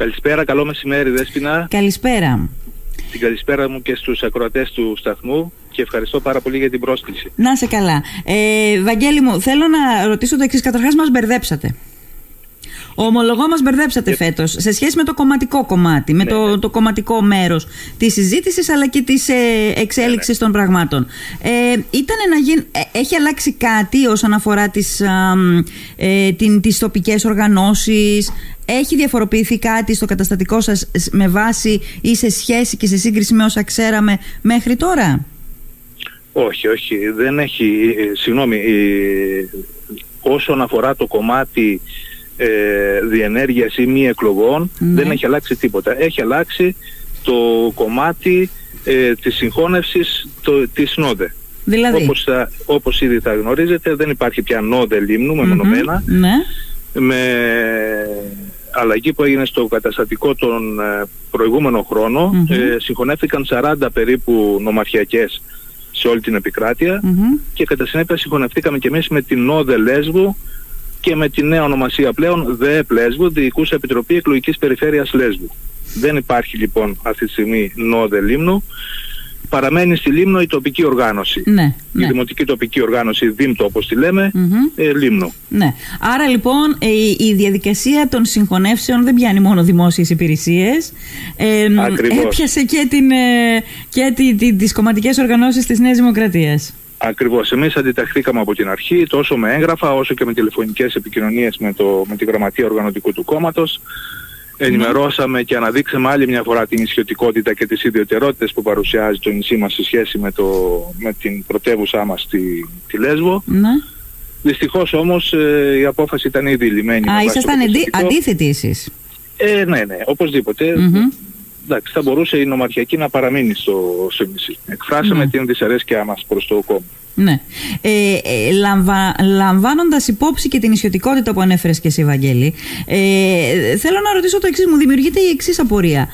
Καλησπέρα, καλό μεσημέρι Δέσποινα. Καλησπέρα. Την καλησπέρα μου και στους ακροατές του σταθμού και ευχαριστώ πάρα πολύ για την πρόσκληση. Να σε καλά. Βαγγέλη μου, θέλω να ρωτήσω το εξής. Καταρχάς μας μπερδέψατε. Ομολογώ μας μπερδέψατε φέτος σε σχέση με το κομματικό κομμάτι, με το κομματικό μέρος της συζήτησης αλλά και της εξέλιξης των πραγμάτων. Έχει αλλάξει κάτι όσον αφορά τις τοπικές οργανώσεις? Έχει διαφοροποιηθεί κάτι στο καταστατικό σας με βάση ή σε σχέση και σε σύγκριση με όσα ξέραμε μέχρι τώρα? Όχι, δεν έχει. Συγγνώμη, όσον αφορά το κομμάτι διενέργειας ή μη εκλογών, δεν έχει αλλάξει τίποτα. Έχει αλλάξει το κομμάτι της συγχώνευσης της ΝΟΔΕ. Δηλαδή, όπως ήδη τα γνωρίζετε, δεν υπάρχει πια ΝΟΔΕ Λίμνου μεμονωμένα, με αλλαγή που έγινε στο καταστατικό τον προηγούμενο χρόνο. Συγχωνεύτηκαν 40 περίπου νομαρχιακές σε όλη την επικράτεια και κατά συνέπεια συγχωνευτήκαμε και εμείς με την ΝΟΔΕ Λέσβου και με τη νέα ονομασία πλέον ΔΕΠ Λέσβου, Διοικούσα Επιτροπή Εκλογικής Περιφέρειας Λέσβου. Δεν υπάρχει λοιπόν αυτή τη στιγμή ΝΟΔΕ Λίμνου. Παραμένει στη Λίμνο η τοπική οργάνωση. Η δημοτική τοπική οργάνωση, ΔΥΜΤΟ όπως τη λέμε, Λίμνο. Άρα λοιπόν η διαδικασία των συγχωνεύσεων δεν πιάνει μόνο δημόσιες υπηρεσίες. Έπιασε και, τις κομματικές οργανώσεις της Νέας Δημοκρατίας. Ακριβώς. Εμείς αντιταχθήκαμε από την αρχή, τόσο με έγγραφα όσο και με τηλεφωνικές επικοινωνίες με τη γραμματεία οργανωτικού του κόμματος. Ενημερώσαμε και αναδείξαμε άλλη μια φορά την ισιωτικότητα και τις ιδιαιτερότητες που παρουσιάζει το νησί μας σε σχέση με την πρωτεύουσά μας τη Λέσβο. Δυστυχώς όμως η απόφαση ήταν ήδη λυμένη. Ήσασταν αντίθετοι εσείς? Ναι, οπωσδήποτε. Εντάξει, θα μπορούσε η νομαρχιακή να παραμείνει στο νησί. Εκφράσαμε την δυσαρέσκειά μας προς το κόμμα. Λαμβάνοντας υπόψη και την ισιωτικότητα που ανέφερες και εσύ, Βαγγέλη, θέλω να ρωτήσω το εξής. Μου δημιουργείται η εξής απορία.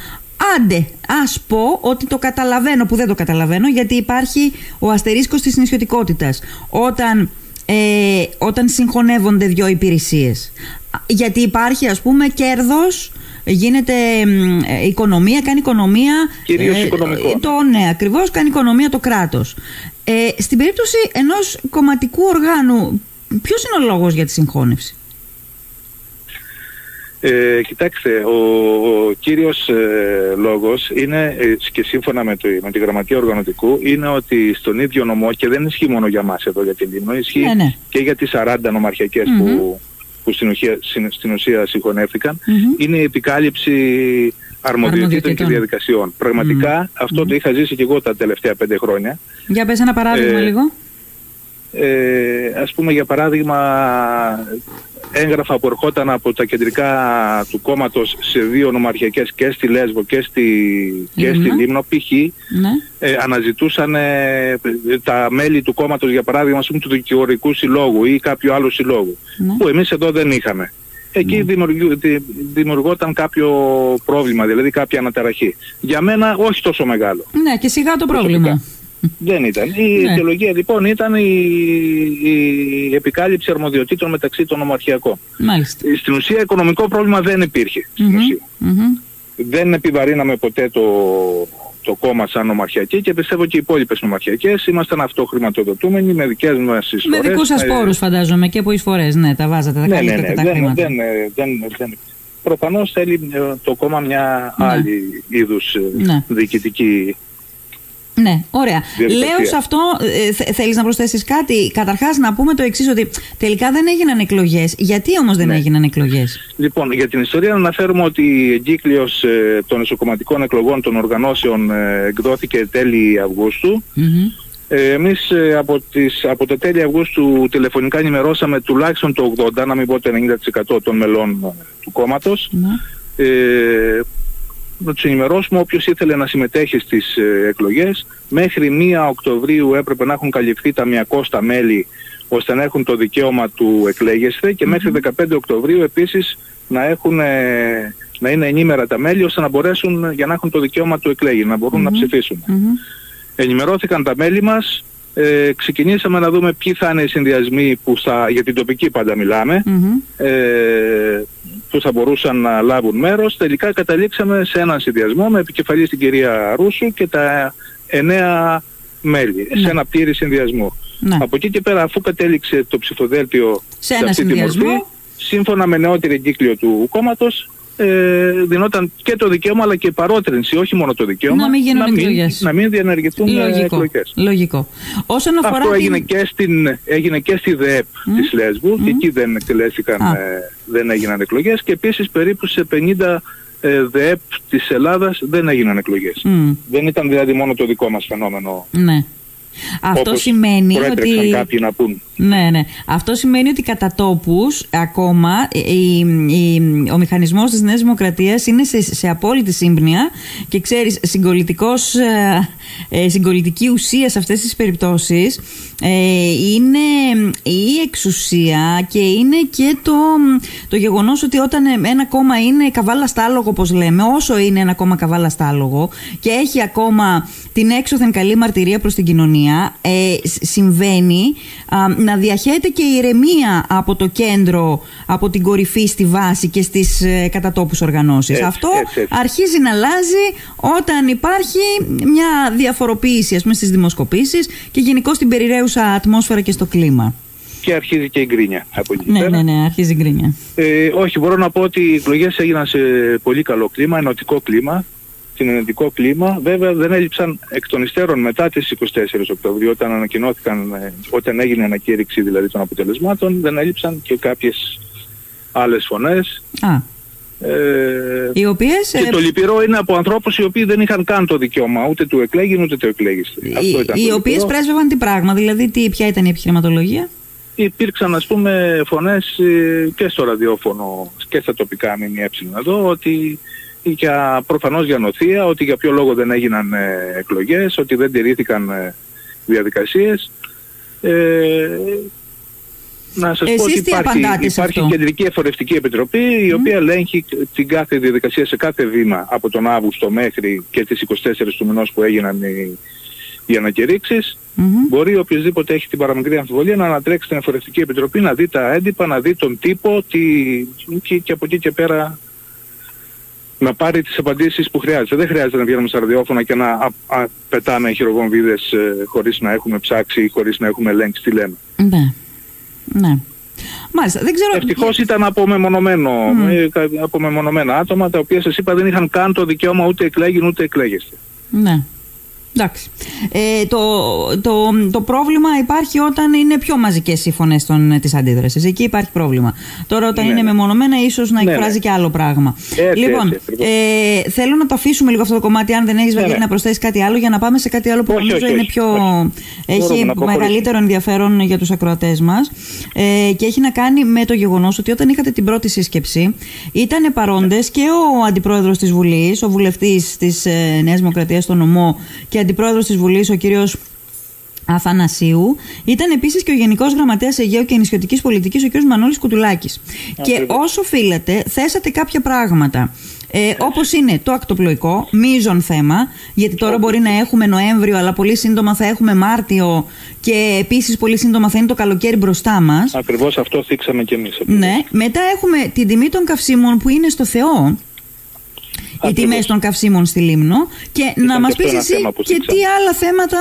Άντε, ας πω ότι το καταλαβαίνω, που δεν το καταλαβαίνω, γιατί υπάρχει ο αστερίσκος της ισιωτικότητας. Όταν συγχωνεύονται δύο υπηρεσίες. Γιατί υπάρχει, ας πούμε, κέρδος. Γίνεται οικονομία, κάνει οικονομία. Κυρίως οικονομικό. Ναι, ακριβώς, κάνει οικονομία το κράτος. Στην περίπτωση ενός κομματικού οργάνου, ποιος είναι ο λόγος για τη συγχώνευση? Κοιτάξτε, ο κύριος λόγος είναι, και σύμφωνα με τη γραμματεία οργανωτικού, είναι ότι στον ίδιο νομό, και δεν ισχύει μόνο για μας εδώ για την Λίμνο, ισχύει και για τις 40 νομαρχιακές που στην ουσία συγχωνεύτηκαν, είναι η επικάλυψη αρμοδιοτήτων και διαδικασιών. Πραγματικά αυτό το είχα ζήσει και εγώ τα τελευταία 5 χρόνια. Για πες ένα παράδειγμα λίγο. Ας πούμε για παράδειγμα έγγραφα που ερχόταν από τα κεντρικά του κόμματος σε δύο νομαρχιακές, και στη Λέσβο και στη Λίμνο, π.χ. Αναζητούσαν τα μέλη του κόμματος, για παράδειγμα του δικηγορικού συλλόγου ή κάποιου άλλου συλλόγου, που εμείς εδώ δεν είχαμε. Εκεί δημιουργόταν κάποιο πρόβλημα, δηλαδή κάποια αναταραχή. Για μένα όχι τόσο μεγάλο. Ναι, και σιγά το πρόβλημα. Δεν ήταν. Η αιτιολογία λοιπόν ήταν η επικάλυψη αρμοδιοτήτων μεταξύ των νομαρχιακών. Στην ουσία οικονομικό πρόβλημα δεν υπήρχε. Δεν επιβαρύναμε ποτέ το κόμμα σαν νομαρχιακή και πιστεύω και οι υπόλοιπες νομαρχιακές ήμασταν αυτοχρηματοδοτούμενοι με δικές μας εισφορές. Με δικούς σας πόρους φαντάζομαι και από εισφορές, τα βάζατε, τα καλύτε και τα χρήματα. Δεν. Προφανώς θέλει το κόμμα μια άλλη είδους διοικητική. Ναι, ωραία. Λέω σε αυτό, θέλεις να προσθέσεις κάτι? Καταρχάς να πούμε το εξής, ότι τελικά δεν έγιναν εκλογές. Γιατί όμως δεν έγιναν εκλογές? Λοιπόν, για την ιστορία να αναφέρουμε ότι η εγκύκλειος των εσωκομματικών εκλογών των οργανώσεων εκδόθηκε τέλη Αυγούστου. Εμείς από τα τέλη Αυγούστου τηλεφωνικά ενημερώσαμε τουλάχιστον το 80, να μην πω το 90% των μελών του κόμματος. Να τους ενημερώσουμε, όποιος ήθελε να συμμετέχει στις εκλογές. Μέχρι 1 Οκτωβρίου έπρεπε να έχουν καλυφθεί τα 200 μέλη ώστε να έχουν το δικαίωμα του εκλέγεσθε και μέχρι 15 Οκτωβρίου επίσης να είναι ενήμερα τα μέλη ώστε να μπορέσουν, για να έχουν το δικαίωμα του εκλέγει, να μπορούν να ψηφίσουν. Ενημερώθηκαν τα μέλη μας ξεκινήσαμε να δούμε ποιοι θα είναι οι συνδυασμοί που θα, για την τοπική πάντα μιλάμε, που θα μπορούσαν να λάβουν μέρος. Τελικά καταλήξαμε σε έναν συνδυασμό με επικεφαλής την κυρία Ρούσου και τα 9 μέλη, ναι, σε ένα πλήρη συνδυασμό. Ναι. Από εκεί και πέρα, αφού κατέληξε το ψηφοδέλτιο σε αυτή συνδυασμό, τη μορφή, σύμφωνα με νεότερη εγκύκλιο του κόμματος, δινόταν και το δικαίωμα αλλά και η παρότρινση, όχι μόνο το δικαίωμα, να μην γίνουν εκλογές, να μην διενεργηθούν εκλογές. Λογικό. Όσον αφορά αυτό έγινε, έγινε και στη ΔΕΠ της Λέσβου, και εκεί δεν εκτελέστηκαν, δεν έγιναν εκλογές, και επίσης περίπου σε 50 ΔΕΠ της Ελλάδας δεν έγιναν εκλογές. Δεν ήταν δηλαδή μόνο το δικό μας φαινόμενο. Ναι. Αυτό σημαίνει ότι... να πούν. Ναι, ναι. Αυτό σημαίνει ότι κατά τόπους ακόμα ο μηχανισμός της Νέας Δημοκρατίας είναι σε απόλυτη σύμπνοια και ξέρεις, συγκολητική ουσία σε αυτές τις περιπτώσεις είναι η εξουσία και είναι και το γεγονός ότι όταν ένα κόμμα είναι καβάλα στάλογο, όπως λέμε, όσο είναι ένα κόμμα καβάλα στάλογο και έχει ακόμα την έξωθεν καλή μαρτυρία προς την κοινωνία, συμβαίνει να διαχέεται και η ηρεμία από το κέντρο, από την κορυφή στη βάση και στις κατατόπους οργανώσεις. Έτσι. Αρχίζει να αλλάζει όταν υπάρχει μια διαφοροποίηση, ας πούμε, στις δημοσκοπήσεις και γενικώς στην περιραίουσα ατμόσφαιρα και στο κλίμα. Και αρχίζει και η γκρίνια από εκεί. Ναι, αρχίζει η γκρίνια. Όχι, μπορώ να πω ότι οι εκλογές έγιναν σε πολύ καλό κλίμα, ενωτικό κλίμα. Συνενετικό κλίμα, βέβαια δεν έλειψαν εκ των υστέρων μετά τις 24 Οκτωβρίου, όταν όταν έγινε ανακήρυξη δηλαδή των αποτελεσμάτων, δεν έλειψαν και κάποιες άλλες φωνές. Οι οποίες... Και το λυπηρό είναι από ανθρώπους οι οποίοι δεν είχαν καν το δικαίωμα ούτε του εκλέγην ούτε του εκλέγηστη. Οι οποίες πρέσβευαν τι πράγμα, δηλαδή ποια ήταν η επιχειρηματολογία. Υπήρξαν, ας πούμε, φωνές και στο ραδιόφωνο και στα τοπικά ΜΜΕ εδώ, ότι προφανώς για νοθεία, ότι για ποιο λόγο δεν έγιναν εκλογές, ότι δεν τηρήθηκαν διαδικασίες. Να σας πω ότι υπάρχει η Κεντρική Εφορευτική Επιτροπή, η οποία ελέγχει την κάθε διαδικασία σε κάθε βήμα από τον Αύγουστο μέχρι και τις 24 του μηνός που έγιναν οι ανακηρύξεις. Μπορεί οποιοδήποτε έχει την παραμικρή αμφιβολία να ανατρέξει στην Εφορευτική Επιτροπή, να δει τα έντυπα, να δει τον τύπο και από εκεί και πέρα να πάρει τις απαντήσεις που χρειάζεται. Δεν χρειάζεται να βγαίνουμε στα ραδιόφωνα και να πετάμε χειροβομβίδες χωρίς να έχουμε ψάξει ή χωρίς να έχουμε ελέγξει τι λέμε. Ναι, ναι. Μάλιστα, δεν ξέρω... Ευτυχώς ήταν απομεμονωμένα άτομα, τα οποία σας είπα δεν είχαν καν το δικαίωμα ούτε εκλέγην ούτε εκλέγεστε. Ναι. Εντάξει. Το πρόβλημα υπάρχει όταν είναι πιο μαζικές οι φωνές της αντίδρασης. Εκεί υπάρχει πρόβλημα. Τώρα όταν είναι μεμονωμένα ίσως να εκφράζει και άλλο πράγμα. Θέλω να το αφήσουμε λίγο αυτό το κομμάτι, αν δεν έχεις Βαγγέλη να προσθέσεις κάτι άλλο, για να πάμε σε κάτι άλλο που νομίζω είναι έχει μεγαλύτερο ενδιαφέρον για τους ακροατές μας, και έχει να κάνει με το γεγονός ότι όταν είχατε την πρώτη σύσκεψη ήταν παρόντες και ο αντιπρόεδρος της Βουλής, ο βουλευτής της Νέας Δημοκρατίας στον νομό και αντιπρόεδρος της Βουλής, ο κύριος Αθανασίου. Ήταν επίσης και ο Γενικός Γραμματέας Αιγαίου και Νησιωτικής Πολιτικής, ο κύριος Μανώλης Κουτουλάκης. Και όσο οφείλετε, θέσατε κάποια πράγματα. Όπως είναι το ακτοπλοϊκό, μείζον θέμα, γιατί τώρα μπορεί να έχουμε Νοέμβριο, αλλά πολύ σύντομα θα έχουμε Μάρτιο και επίσης πολύ σύντομα θα είναι το καλοκαίρι μπροστά μας. Ακριβώς αυτό θίξαμε κι εμείς. Ναι. Μετά έχουμε την τιμή των καυσίμων που είναι στο Θεό. Οι τιμές των καυσίμων στη Λίμνο. Και να μας πεις εσύ και τι άλλα θέματα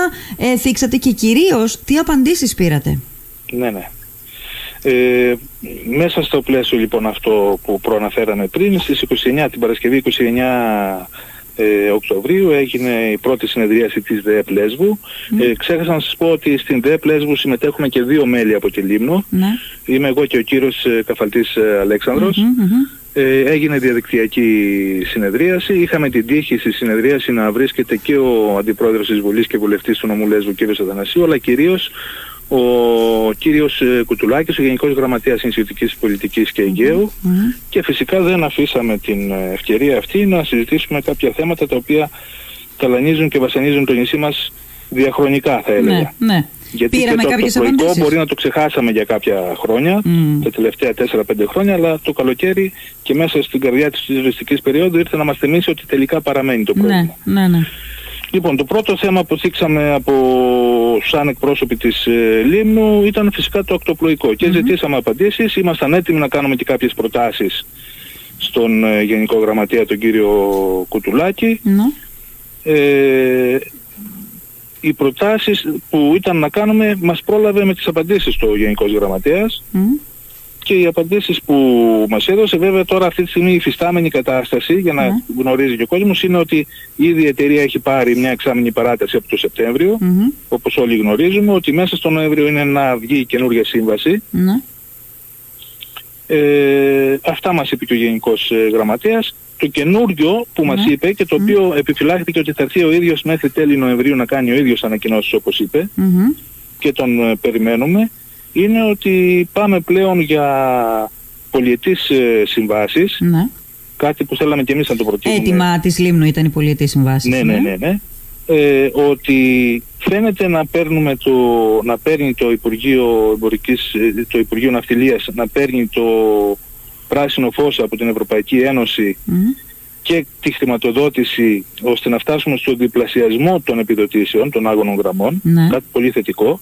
θίξατε και κυρίως τι απαντήσεις πήρατε. Ναι. Μέσα στο πλαίσιο λοιπόν αυτό που προαναφέραμε πριν, την Παρασκευή 29 Οκτωβρίου έγινε η πρώτη συνεδρίαση της ΔΕΠ Λέσβου. Ξέχασα να σας πω ότι στην ΔΕΠ Λέσβου συμμετέχουμε και 2 μέλη από τη Λίμνο. Είμαι εγώ και ο κύριος Καφαλτής Αλέξανδρος. Έγινε διαδικτυακή συνεδρίαση. Είχαμε την τύχη στη συνεδρίαση να βρίσκεται και ο αντιπρόεδρος της Βουλής και βουλευτής του νομού Λέσβου, κύριος Αθανασίου, αλλά κυρίως ο κύριος Κουτουλάκης, ο Γενικός Γραμματέας Νησιωτικής Πολιτικής και Αιγαίου. Και φυσικά δεν αφήσαμε την ευκαιρία αυτή να συζητήσουμε κάποια θέματα τα οποία ταλανίζουν και βασανίζουν το νησί μας διαχρονικά, θα έλεγα. Ναι. Γιατί και το ακτοπλοϊκό μπορεί να το ξεχάσαμε για κάποια χρόνια, τα τελευταία 4-5 χρόνια, αλλά το καλοκαίρι και μέσα στην καρδιά της τουριστικής περίοδου ήρθε να μας θυμίσει ότι τελικά παραμένει το πρόβλημα. Λοιπόν, το πρώτο θέμα που θίξαμε από σαν εκπρόσωποι της Λίμνου ήταν φυσικά το ακτοπλοϊκό και ζητήσαμε απαντήσεις, ήμασταν έτοιμοι να κάνουμε και κάποιες προτάσεις στον Γενικό Γραμματέα τον κύριο Κουτουλάκη. Οι προτάσεις που ήταν να κάνουμε μας πρόλαβε με τις απαντήσεις του Γενικός Γραμματέας και οι απαντήσεις που μας έδωσε, βέβαια τώρα αυτή τη στιγμή η φυστάμενη κατάσταση, για να γνωρίζει και ο κόσμος, είναι ότι ήδη η εταιρεία έχει πάρει μια εξάμηνη παράταση από το Σεπτέμβριο, όπως όλοι γνωρίζουμε, ότι μέσα στο Νοέμβριο είναι να βγει η καινούργια σύμβαση. Αυτά μας είπε και ο Γενικός Γραμματέας. Το καινούριο που μας είπε και το οποίο επιφυλάχθηκε ότι θα έρθει ο ίδιος μέχρι τέλη Νοεμβρίου να κάνει ο ίδιος ανακοινώσεις όπως είπε και τον περιμένουμε, είναι ότι πάμε πλέον για πολυετείς συμβάσεις, κάτι που θέλαμε και εμείς να το προτείνουμε. Έτοιμα της Λίμνου ήταν οι πολυετείς συμβάσεις. Ναι. Ότι φαίνεται να, να παίρνει το Υπουργείο Ναυτιλίας, να παίρνει το πράσινο φως από την Ευρωπαϊκή Ένωση και τη χρηματοδότηση ώστε να φτάσουμε στον διπλασιασμό των επιδοτήσεων των άγωνων γραμμών, κάτι πολύ θετικό,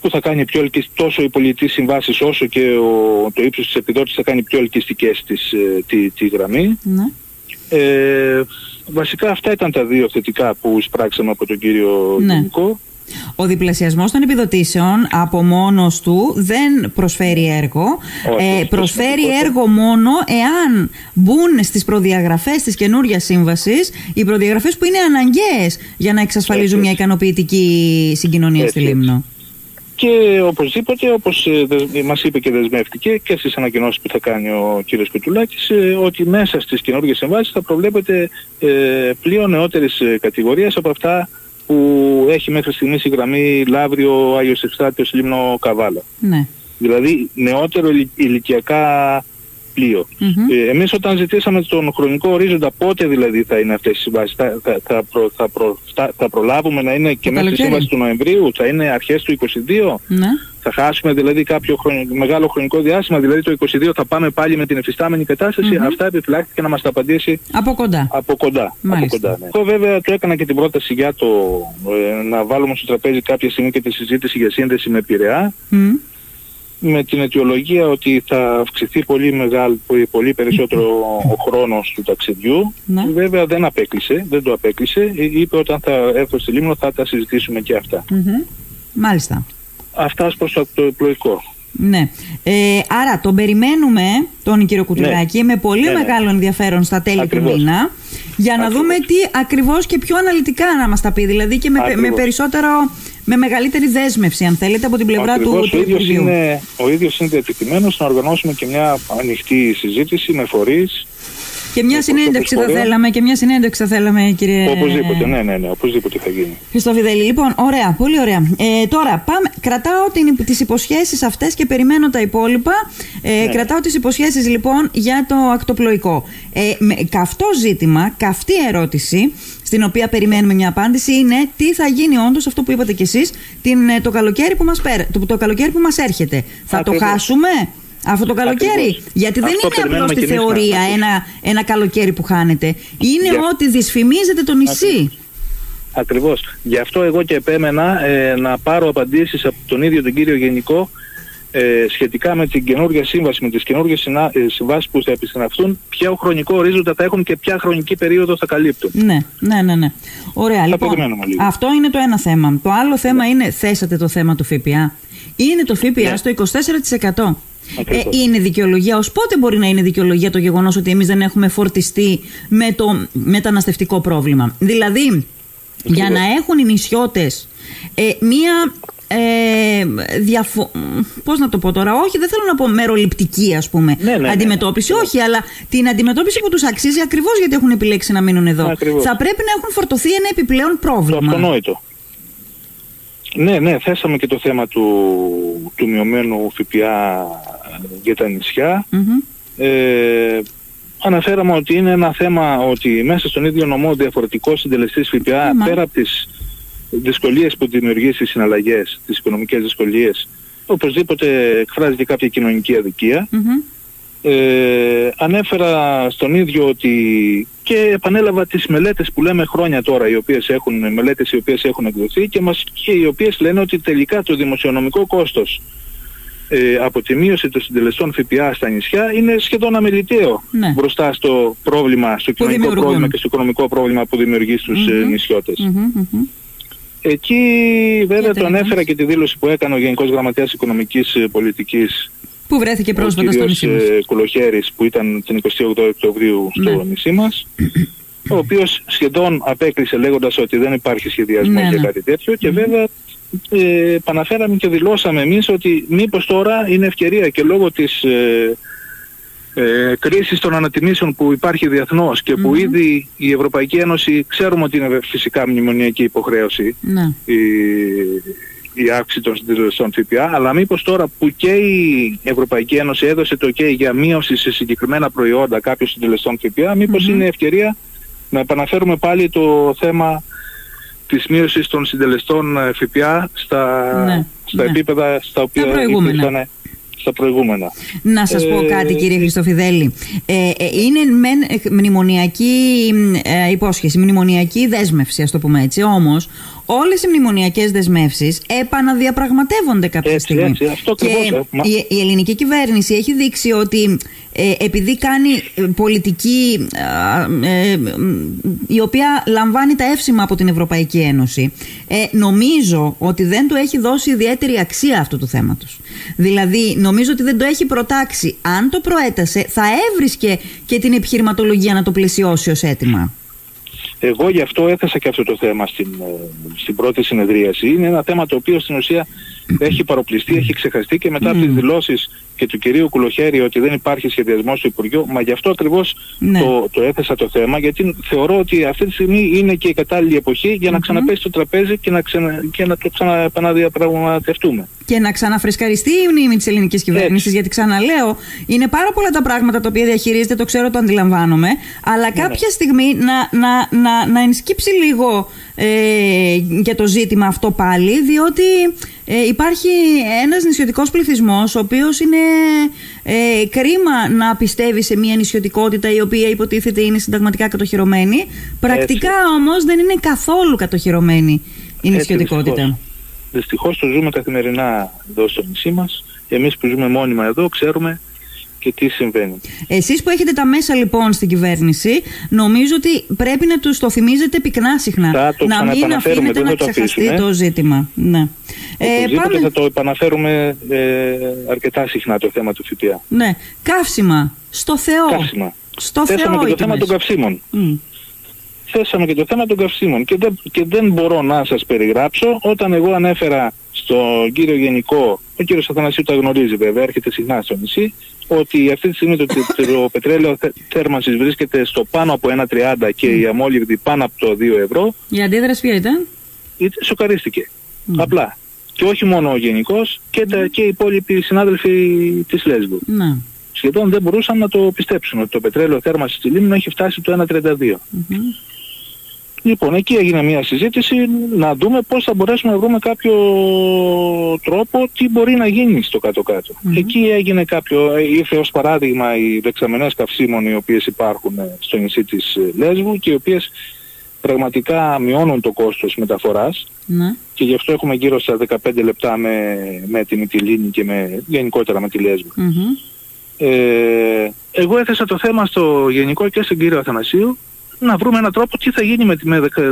που θα κάνει πιο τόσο οι πολιτικές συμβάσεις όσο και το ύψος της επιδότησης θα κάνει πιο ελκυστικές τη γραμμή. Βασικά αυτά ήταν τα δύο θετικά που εισπράξαμε από τον κύριο Γενικό. Ο διπλασιασμός των επιδοτήσεων από μόνος του δεν προσφέρει έργο. Προσφέρει έργο μόνο εάν μπουν στις προδιαγραφές της καινούργιας σύμβασης, οι προδιαγραφές που είναι αναγκαίες για να εξασφαλίζουν μια ικανοποιητική συγκοινωνία στη Λίμνο. Και οπωσδήποτε, όπως μας είπε και δεσμεύτηκε και στις ανακοινώσεις που θα κάνει ο κύριος Κουτουλάκης, ότι μέσα στις καινούργιες συμβάσεις θα προβλέπεται πλοίο νεότερης κατηγορίας από αυτά που έχει μέχρι στιγμής η γραμμή Λαύριο, Άγιος Ευστάθιος, Λίμνο, Καβάλα. Δηλαδή νεότερο ηλικιακά πλοίο. Εμείς όταν ζητήσαμε τον χρονικό ορίζοντα πότε δηλαδή θα είναι αυτές οι συμβάσεις, θα προλάβουμε να είναι και μέχρι τη σύμβαση του Νοεμβρίου, θα είναι αρχές του 2022, θα χάσουμε δηλαδή κάποιο μεγάλο χρονικό διάστημα, δηλαδή το 2022 θα πάμε πάλι με την εφιστάμενη κατάσταση, αυτά επιφυλάχθηκε να μας τα απαντήσει από κοντά. Εγώ βέβαια το έκανα και την πρόταση για το να βάλουμε στο τραπέζι κάποια στιγμή και τη συζήτηση για σύνδεση με Πειραιά, με την αιτιολογία ότι θα αυξηθεί πολύ περισσότερο ο χρόνος του ταξιδιού. Βέβαια δεν το απέκλεισε. Είπε όταν θα έρθω στη Λίμνο θα τα συζητήσουμε και αυτά. Μάλιστα. Αυτά ως προς το ακτοπλοϊκό. Άρα τον περιμένουμε τον κύριο Κουτουλάκη με πολύ μεγάλο ενδιαφέρον στα τέλη του μήνα για να δούμε τι ακριβώς και πιο αναλυτικά να μας τα πει, δηλαδή και με μεγαλύτερη δέσμευση αν θέλετε από την πλευρά του Υπουργείου. Ο ίδιος είναι διατεθειμένος να οργανώσουμε και μια ανοιχτή συζήτηση με φορείς. Και μια συνέντευξη θα θέλαμε, κύριε. Οπωσδήποτε, οπωσδήποτε θα γίνει. Χριστόφιδέλη, λοιπόν, ωραία, πολύ ωραία. Τώρα, κρατάω τις υποσχέσεις αυτές και περιμένω τα υπόλοιπα. Κρατάω τις υποσχέσεις, λοιπόν, για το ακτοπλοϊκό. Καυτό ζήτημα, καυτή ερώτηση, στην οποία περιμένουμε μια απάντηση, είναι τι θα γίνει όντως αυτό που είπατε κι εσείς, το καλοκαίρι που μας έρχεται. Θα το χάσουμε αυτό το καλοκαίρι, γιατί δεν είναι απλώς τη θεωρία ένα καλοκαίρι που χάνεται. Είναι ότι δυσφημίζεται το νησί. Ακριβώς. Γι' αυτό εγώ και επέμενα να πάρω απαντήσεις από τον ίδιο τον κύριο Γενικό σχετικά με την καινούργια σύμβαση, με τις καινούργιες συμβάσεις που θα επισυναυθούν, ποιο χρονικό ορίζοντα θα έχουν και ποια χρονική περίοδο θα καλύπτουν. Ναι. Ωραία, θα περιμένουμε λίγο. Αυτό είναι το ένα θέμα. Το άλλο θέμα είναι, θέσατε το θέμα του ΦΠΑ. Είναι το ΦΠΑ στο 24%. Είναι δικαιολογία, ως πότε μπορεί να είναι δικαιολογία το γεγονός ότι εμείς δεν έχουμε φορτιστεί με το μεταναστευτικό πρόβλημα? Δηλαδή, για να έχουν οι νησιώτες μία πώς να το πω τώρα, όχι δεν θέλω να πω μεροληπτική ας πούμε αντιμετώπιση, όχι, αλλά την αντιμετώπιση που τους αξίζει ακριβώς γιατί έχουν επιλέξει να μείνουν εδώ, θα πρέπει να έχουν φορτωθεί ένα επιπλέον πρόβλημα. Το αυτονόητο. Ναι, θέσαμε και το θέμα του μειωμένου ΦΠΑ για τα νησιά. Αναφέραμε ότι είναι ένα θέμα ότι μέσα στον ίδιο νομό διαφορετικός συντελεστής ΦΠΑ, πέρα από τις δυσκολίες που δημιουργεί στις συναλλαγές, τις οικονομικές δυσκολίες, οπωσδήποτε εκφράζει και κάποια κοινωνική αδικία. ανέφερα στον ίδιο ότι και επανέλαβα τις μελέτες που λέμε χρόνια τώρα, οι οποίες έχουν, μελέτες οι οποίες έχουν εκδοθεί και οι οποίες λένε ότι τελικά το δημοσιονομικό κόστος από τη μείωση των συντελεστών ΦΠΑ στα νησιά είναι σχεδόν αμεληταίο, ναι, μπροστά στο πρόβλημα, στο κοινωνικό πρόβλημα και στο οικονομικό πρόβλημα που δημιουργεί στους νησιώτες. Εκεί βέβαια το ανέφερα και τη δήλωση που έκανε ο Γενικός Γραμματέας Οικονομικής Πολιτικής, που βρέθηκε πρόσφατα στο νησί μας, Κουλοχέρης, που ήταν την 28 Οκτωβρίου στο νησί μας, ο οποίος σχεδόν απέκλεισε λέγοντας ότι δεν υπάρχει σχεδιασμό για κάτι τέτοιο. Και βέβαια επαναφέραμε και δηλώσαμε εμείς ότι μήπως τώρα είναι ευκαιρία και λόγω της κρίσης των ανατιμήσεων που υπάρχει διεθνώς και που ήδη η Ευρωπαϊκή Ένωση, ξέρουμε ότι είναι φυσικά μνημονιακή υποχρέωση η αύξηση των συντελεστών ΦΠΑ, αλλά μήπως τώρα που και η Ευρωπαϊκή Ένωση έδωσε το OK για μείωση σε συγκεκριμένα προϊόντα κάποιων συντελεστών ΦΠΑ, μήπως είναι ευκαιρία να επαναφέρουμε πάλι το θέμα της μείωσης των συντελεστών ΦΠΑ στα επίπεδα στα οποία υπήρχαν στα προηγούμενα. Να σας πω κάτι, κύριε Χριστοφιδέλη. Είναι μνημονιακή υπόσχεση, μνημονιακή δέσμευση, ας το πούμε έτσι. Όμως, όλες οι μνημονιακές δεσμεύσεις επαναδιαπραγματεύονται κάποια στιγμή. Αυτό και η ελληνική κυβέρνηση έχει δείξει ότι επειδή κάνει πολιτική η οποία λαμβάνει τα εύσημα από την Ευρωπαϊκή Ένωση, νομίζω ότι δεν του έχει δώσει ιδιαίτερη αξία αυτού του θέματος. Δηλαδή, νομίζω ότι δεν το έχει προτάξει. Αν το προέτασε, θα έβρισκε και την επιχειρηματολογία να το πλαισιώσει ως αίτημα. Εγώ γι' αυτό έθεσα και αυτό το θέμα στην πρώτη συνεδρίαση. Είναι ένα θέμα το οποίο στην ουσία έχει παροπλιστεί, έχει ξεχαστεί και μετά από τις δηλώσεις και του κυρίου Κουλοχέρη ότι δεν υπάρχει σχεδιασμός του Υπουργείου, μα γι' αυτό ακριβώς το έθεσα το θέμα, γιατί θεωρώ ότι αυτή τη στιγμή είναι και η κατάλληλη εποχή για να ξαναπέσει το τραπέζι και να το ξαναεπαναδιαπραγματευτούμε. Και να ξαναφρεσκαριστεί η μνήμη της ελληνικής κυβέρνησης, γιατί ξαναλέω, είναι πάρα πολλά τα πράγματα τα οποία διαχειρίζεται, το ξέρω, το αντιλαμβάνομαι, αλλά κάποια στιγμή να ενσκύψει λίγο για το ζήτημα αυτό πάλι, διότι υπάρχει ένας νησιωτικός πληθυσμός ο οποίος είναι κρίμα να πιστεύει σε μια νησιωτικότητα η οποία υποτίθεται είναι συνταγματικά κατοχυρωμένη. Πρακτικά όμως δεν είναι καθόλου κατοχυρωμένη η νησιωτικότητα. Δυστυχώς το ζούμε καθημερινά εδώ στο νησί μας. Εμείς που ζούμε μόνιμα εδώ ξέρουμε και τι συμβαίνει. Εσείς που έχετε τα μέσα λοιπόν στην κυβέρνηση, νομίζω ότι πρέπει να τους το θυμίζετε πυκνά συχνά. Να μην αφήνετε να ξεχαστεί το ζήτημα. Ναι. Πάμε... Θα το επαναφέρουμε αρκετά συχνά το θέμα του ΦΠΑ. Ναι. Καύσιμα. Στο Θεό. Καύσιμα. Στο Θέσαμε Θεό και το θέμα των καυσίμων. Θέσαμε και το θέμα των καυσίμων. Και δεν μπορώ να σας περιγράψω, όταν εγώ ανέφερα στον κύριο Γενικό, ο κύριος Αθανασίου τα γνωρίζει βέβαια, έρχεται συχνά στο νησί, ότι αυτή τη στιγμή το πετρέλαιο θέρμανσης βρίσκεται στο πάνω από 1,30 και η αμόλυβδη πάνω από το 2 ευρώ. Η αντίδραση ποια ήταν? Σοκαρίστηκε. Απλά. Και όχι μόνο ο Γενικός και οι υπόλοιποι συνάδελφοι της Λέσβου. Σχεδόν δεν μπορούσαν να το πιστέψουν ότι το πετρέλαιο θέρμανσης στη Λίμνη έχει φτάσει το 1,32. Λοιπόν, εκεί έγινε μια συζήτηση να δούμε πώς θα μπορέσουμε να βρούμε κάποιο τρόπο, τι μπορεί να γίνει στο κάτω-κάτω. Εκεί έγινε ήρθε ως παράδειγμα οι δεξαμενές καυσίμων οι οποίες υπάρχουν στο νησί της Λέσβου και οι οποίες πραγματικά μειώνουν το κόστος μεταφοράς και γι' αυτό έχουμε γύρω στα 15 λεπτά με την Ιτιλίνη και γενικότερα με τη Λέσβο. Εγώ έθεσα το θέμα στο Γενικό και στον κύριο Αθανασίου να βρούμε έναν τρόπο τι θα γίνει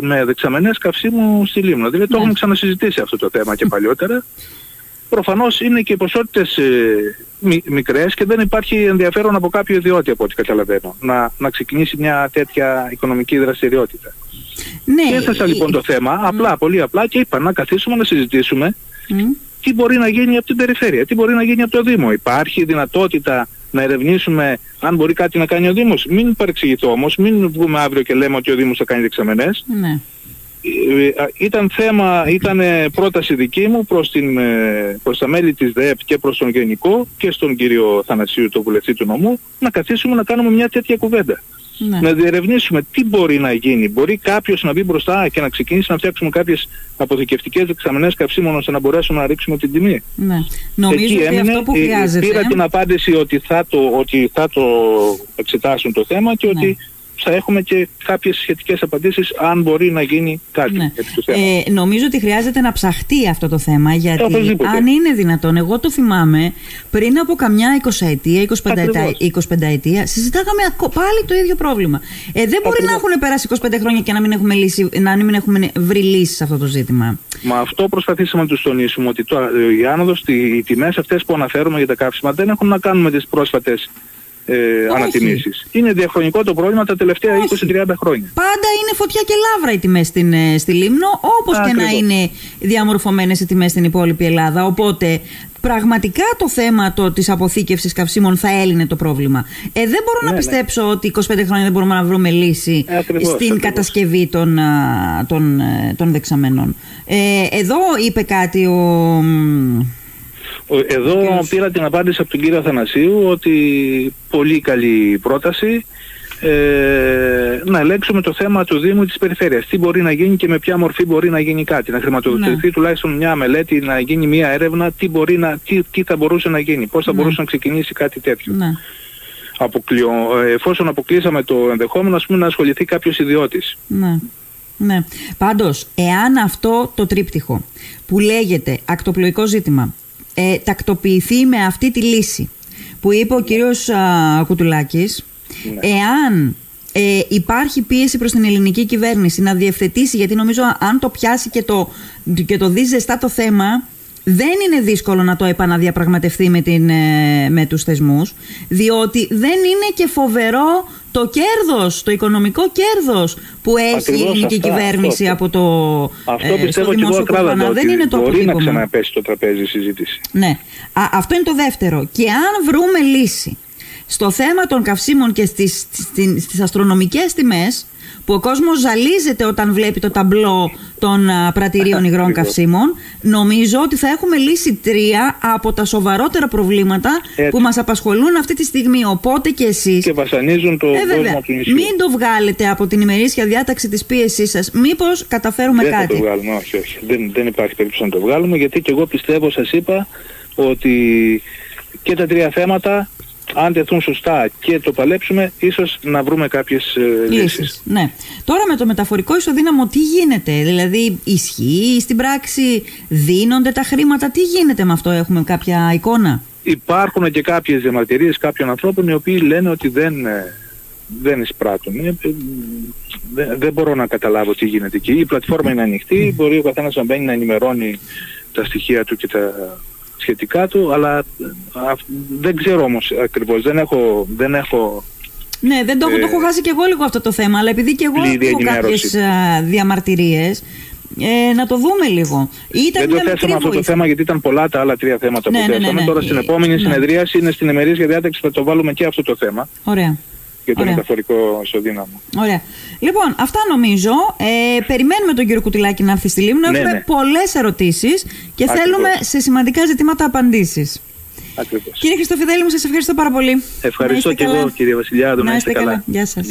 με δεξαμενές καυσίμου στη Λίμνο. Δηλαδή το έχουμε ξανασυζητήσει αυτό το θέμα και παλιότερα. Προφανώς είναι και οι ποσότητες μικρές και δεν υπάρχει ενδιαφέρον από κάποιο ιδιώτη, από ό,τι καταλαβαίνω, να ξεκινήσει μια τέτοια οικονομική δραστηριότητα. Και έθεσα λοιπόν το θέμα, απλά, πολύ απλά, και είπα να καθίσουμε να συζητήσουμε τι μπορεί να γίνει από την περιφέρεια, τι μπορεί να γίνει από το Δήμο. Υπάρχει δυνατότητα να ερευνήσουμε αν μπορεί κάτι να κάνει ο Δήμος. Μην παρεξηγηθώ όμως, μην βγούμε αύριο και λέμε ότι ο Δήμος θα κάνει δεξαμενές. Ήταν θέμα, ήταν πρόταση δική μου προς τα μέλη της ΔΕΠ και προς τον Γενικό και στον κύριο Θανασίου, τον βουλευτή του νομού, να καθίσουμε να κάνουμε μια τέτοια κουβέντα. ναι, να διερευνήσουμε τι μπορεί να γίνει. Μπορεί κάποιος να μπει μπροστά και να ξεκινήσει να φτιάξουμε κάποιες αποθηκευτικές δεξαμενές καυσίμων ώστε να μπορέσουμε να ρίξουμε την τιμή. Ναι. Νομίζω εκεί ότι έμεινε, αυτό που χρειάζεται. Πήρα την απάντηση ότι θα το εξετάσουν το θέμα και ότι θα έχουμε και κάποιες σχετικές απαντήσεις αν μπορεί να γίνει κάτι για το θέμα. Νομίζω ότι χρειάζεται να ψαχτεί αυτό το θέμα, γιατί αν είναι δυνατόν, εγώ το θυμάμαι πριν από καμιά 25 ετία συζητάγαμε πάλι το ίδιο πρόβλημα. Δεν μπορεί να έχουν περάσει 25 χρόνια και να μην έχουμε, βρει λύση σε αυτό το ζήτημα. Μα αυτό προσπαθήσαμε να τους τονίσουμε, ότι η άνοδος, οι τιμές αυτές που αναφέρουμε για τα καύσιμα δεν έχουν να κάνουν με τις πρόσφατες ανατιμήσεις. Είναι διαχρονικό το πρόβλημα τα τελευταία 20-30 χρόνια. Πάντα είναι φωτιά και λαύρα οι τιμές στη Λίμνο, όπως και να είναι διαμορφωμένες οι τιμές στην υπόλοιπη Ελλάδα. Οπότε πραγματικά το θέμα της αποθήκευσης καυσίμων θα έλυνε το πρόβλημα. Δεν μπορώ να πιστέψω ότι 25 χρόνια δεν μπορούμε να βρούμε λύση στην κατασκευή των δεξαμένων. Εδώ είπε κάτι Εδώ πήρα την απάντηση από τον κύριο Αθανασίου ότι πολύ καλή πρόταση, να ελέγξουμε το θέμα του Δήμου της Περιφέρειας. Τι μπορεί να γίνει και με ποια μορφή μπορεί να γίνει κάτι. Να χρηματοδοτηθεί τουλάχιστον μια μελέτη, να γίνει μια έρευνα τι θα μπορούσε να γίνει, πώς θα μπορούσε να ξεκινήσει κάτι τέτοιο. Εφόσον αποκλείσαμε το ενδεχόμενο, ας πούμε, να ασχοληθεί κάποιος ιδιώτης. Ναι. Πάντως, εάν αυτό το τρίπτυχο που λέγεται ακτοπλοϊκό ζήτημα τακτοποιηθεί με αυτή τη λύση που είπε ο κύριος Κουτουλάκης, εάν υπάρχει πίεση προς την ελληνική κυβέρνηση να διευθετήσει, γιατί νομίζω αν το πιάσει και το δει ζεστά το θέμα, δεν είναι δύσκολο να το επαναδιαπραγματευτεί με τους θεσμούς, διότι δεν είναι και φοβερό το κέρδος, το οικονομικό κέρδος που έχει η ελληνική κυβέρνηση από το δημόσιο κουρβανά. Δεν είναι το μπορεί να ξαναπέσει το τραπέζι η συζήτηση. Ναι. Αυτό είναι το δεύτερο. Και αν βρούμε λύση στο θέμα των καυσίμων και στις αστρονομικές τιμές, που ο κόσμος ζαλίζεται όταν βλέπει το ταμπλό των πρατηρίων υγρών καυσίμων, νομίζω ότι θα έχουμε λύσει τρία από τα σοβαρότερα προβλήματα που μας απασχολούν αυτή τη στιγμή. Οπότε και εσείς. Και βασανίζουν το κόσμο του νησιού. Μην το βγάλετε από την ημερήσια διάταξη της πίεσής σας. Μήπως καταφέρουμε κάτι. Δεν θα το βγάλουμε, όχι. Δεν υπάρχει περίπτωση να το βγάλουμε, γιατί και εγώ πιστεύω, σας είπα, ότι και τα τρία θέματα, αν τεθούν σωστά και το παλέψουμε, ίσως να βρούμε κάποιες λύσεις. Ναι. Τώρα με το μεταφορικό ισοδύναμο τι γίνεται, δηλαδή ισχύει στην πράξη, δίνονται τα χρήματα, τι γίνεται με αυτό, έχουμε κάποια εικόνα? Υπάρχουν και κάποιες διαμαρτυρίες κάποιων ανθρώπων οι οποίοι λένε ότι δεν εισπράττουν. Δεν μπορώ να καταλάβω τι γίνεται εκεί. Η πλατφόρμα είναι ανοιχτή, μπορεί ο καθένας να μπαίνει να ενημερώνει τα στοιχεία του και τα σχετικά του, αλλά δεν ξέρω όμως ακριβώς, δεν έχω... Ναι, δεν το έχω χάσει και εγώ λίγο αυτό το θέμα, αλλά επειδή και εγώ έχω κάποιες διαμαρτυρίες, να το δούμε λίγο. Δεν το θέσαμε αυτό το θέμα, γιατί ήταν πολλά τα άλλα τρία θέματα που θέσαμε. Τώρα στην επόμενη συνεδρίαση είναι στην ημερήσια διάταξη, θα το βάλουμε και αυτό το θέμα. Ωραία. Για το μεταφορικό ισοδύναμο. Ωραία. Λοιπόν, αυτά νομίζω. Περιμένουμε τον κύριο Κουτουλάκη να έρθει στη Λίμνο. Έχουμε πολλές ερωτήσεις και θέλουμε σε σημαντικά ζητήματα απαντήσεις. Ακριβώς. Κύριε Χριστοφιδέλη μου, σας ευχαριστώ πάρα πολύ. Ευχαριστώ και εγώ, κύριε Βασιλιάδου. Να είστε καλά. Γεια σας.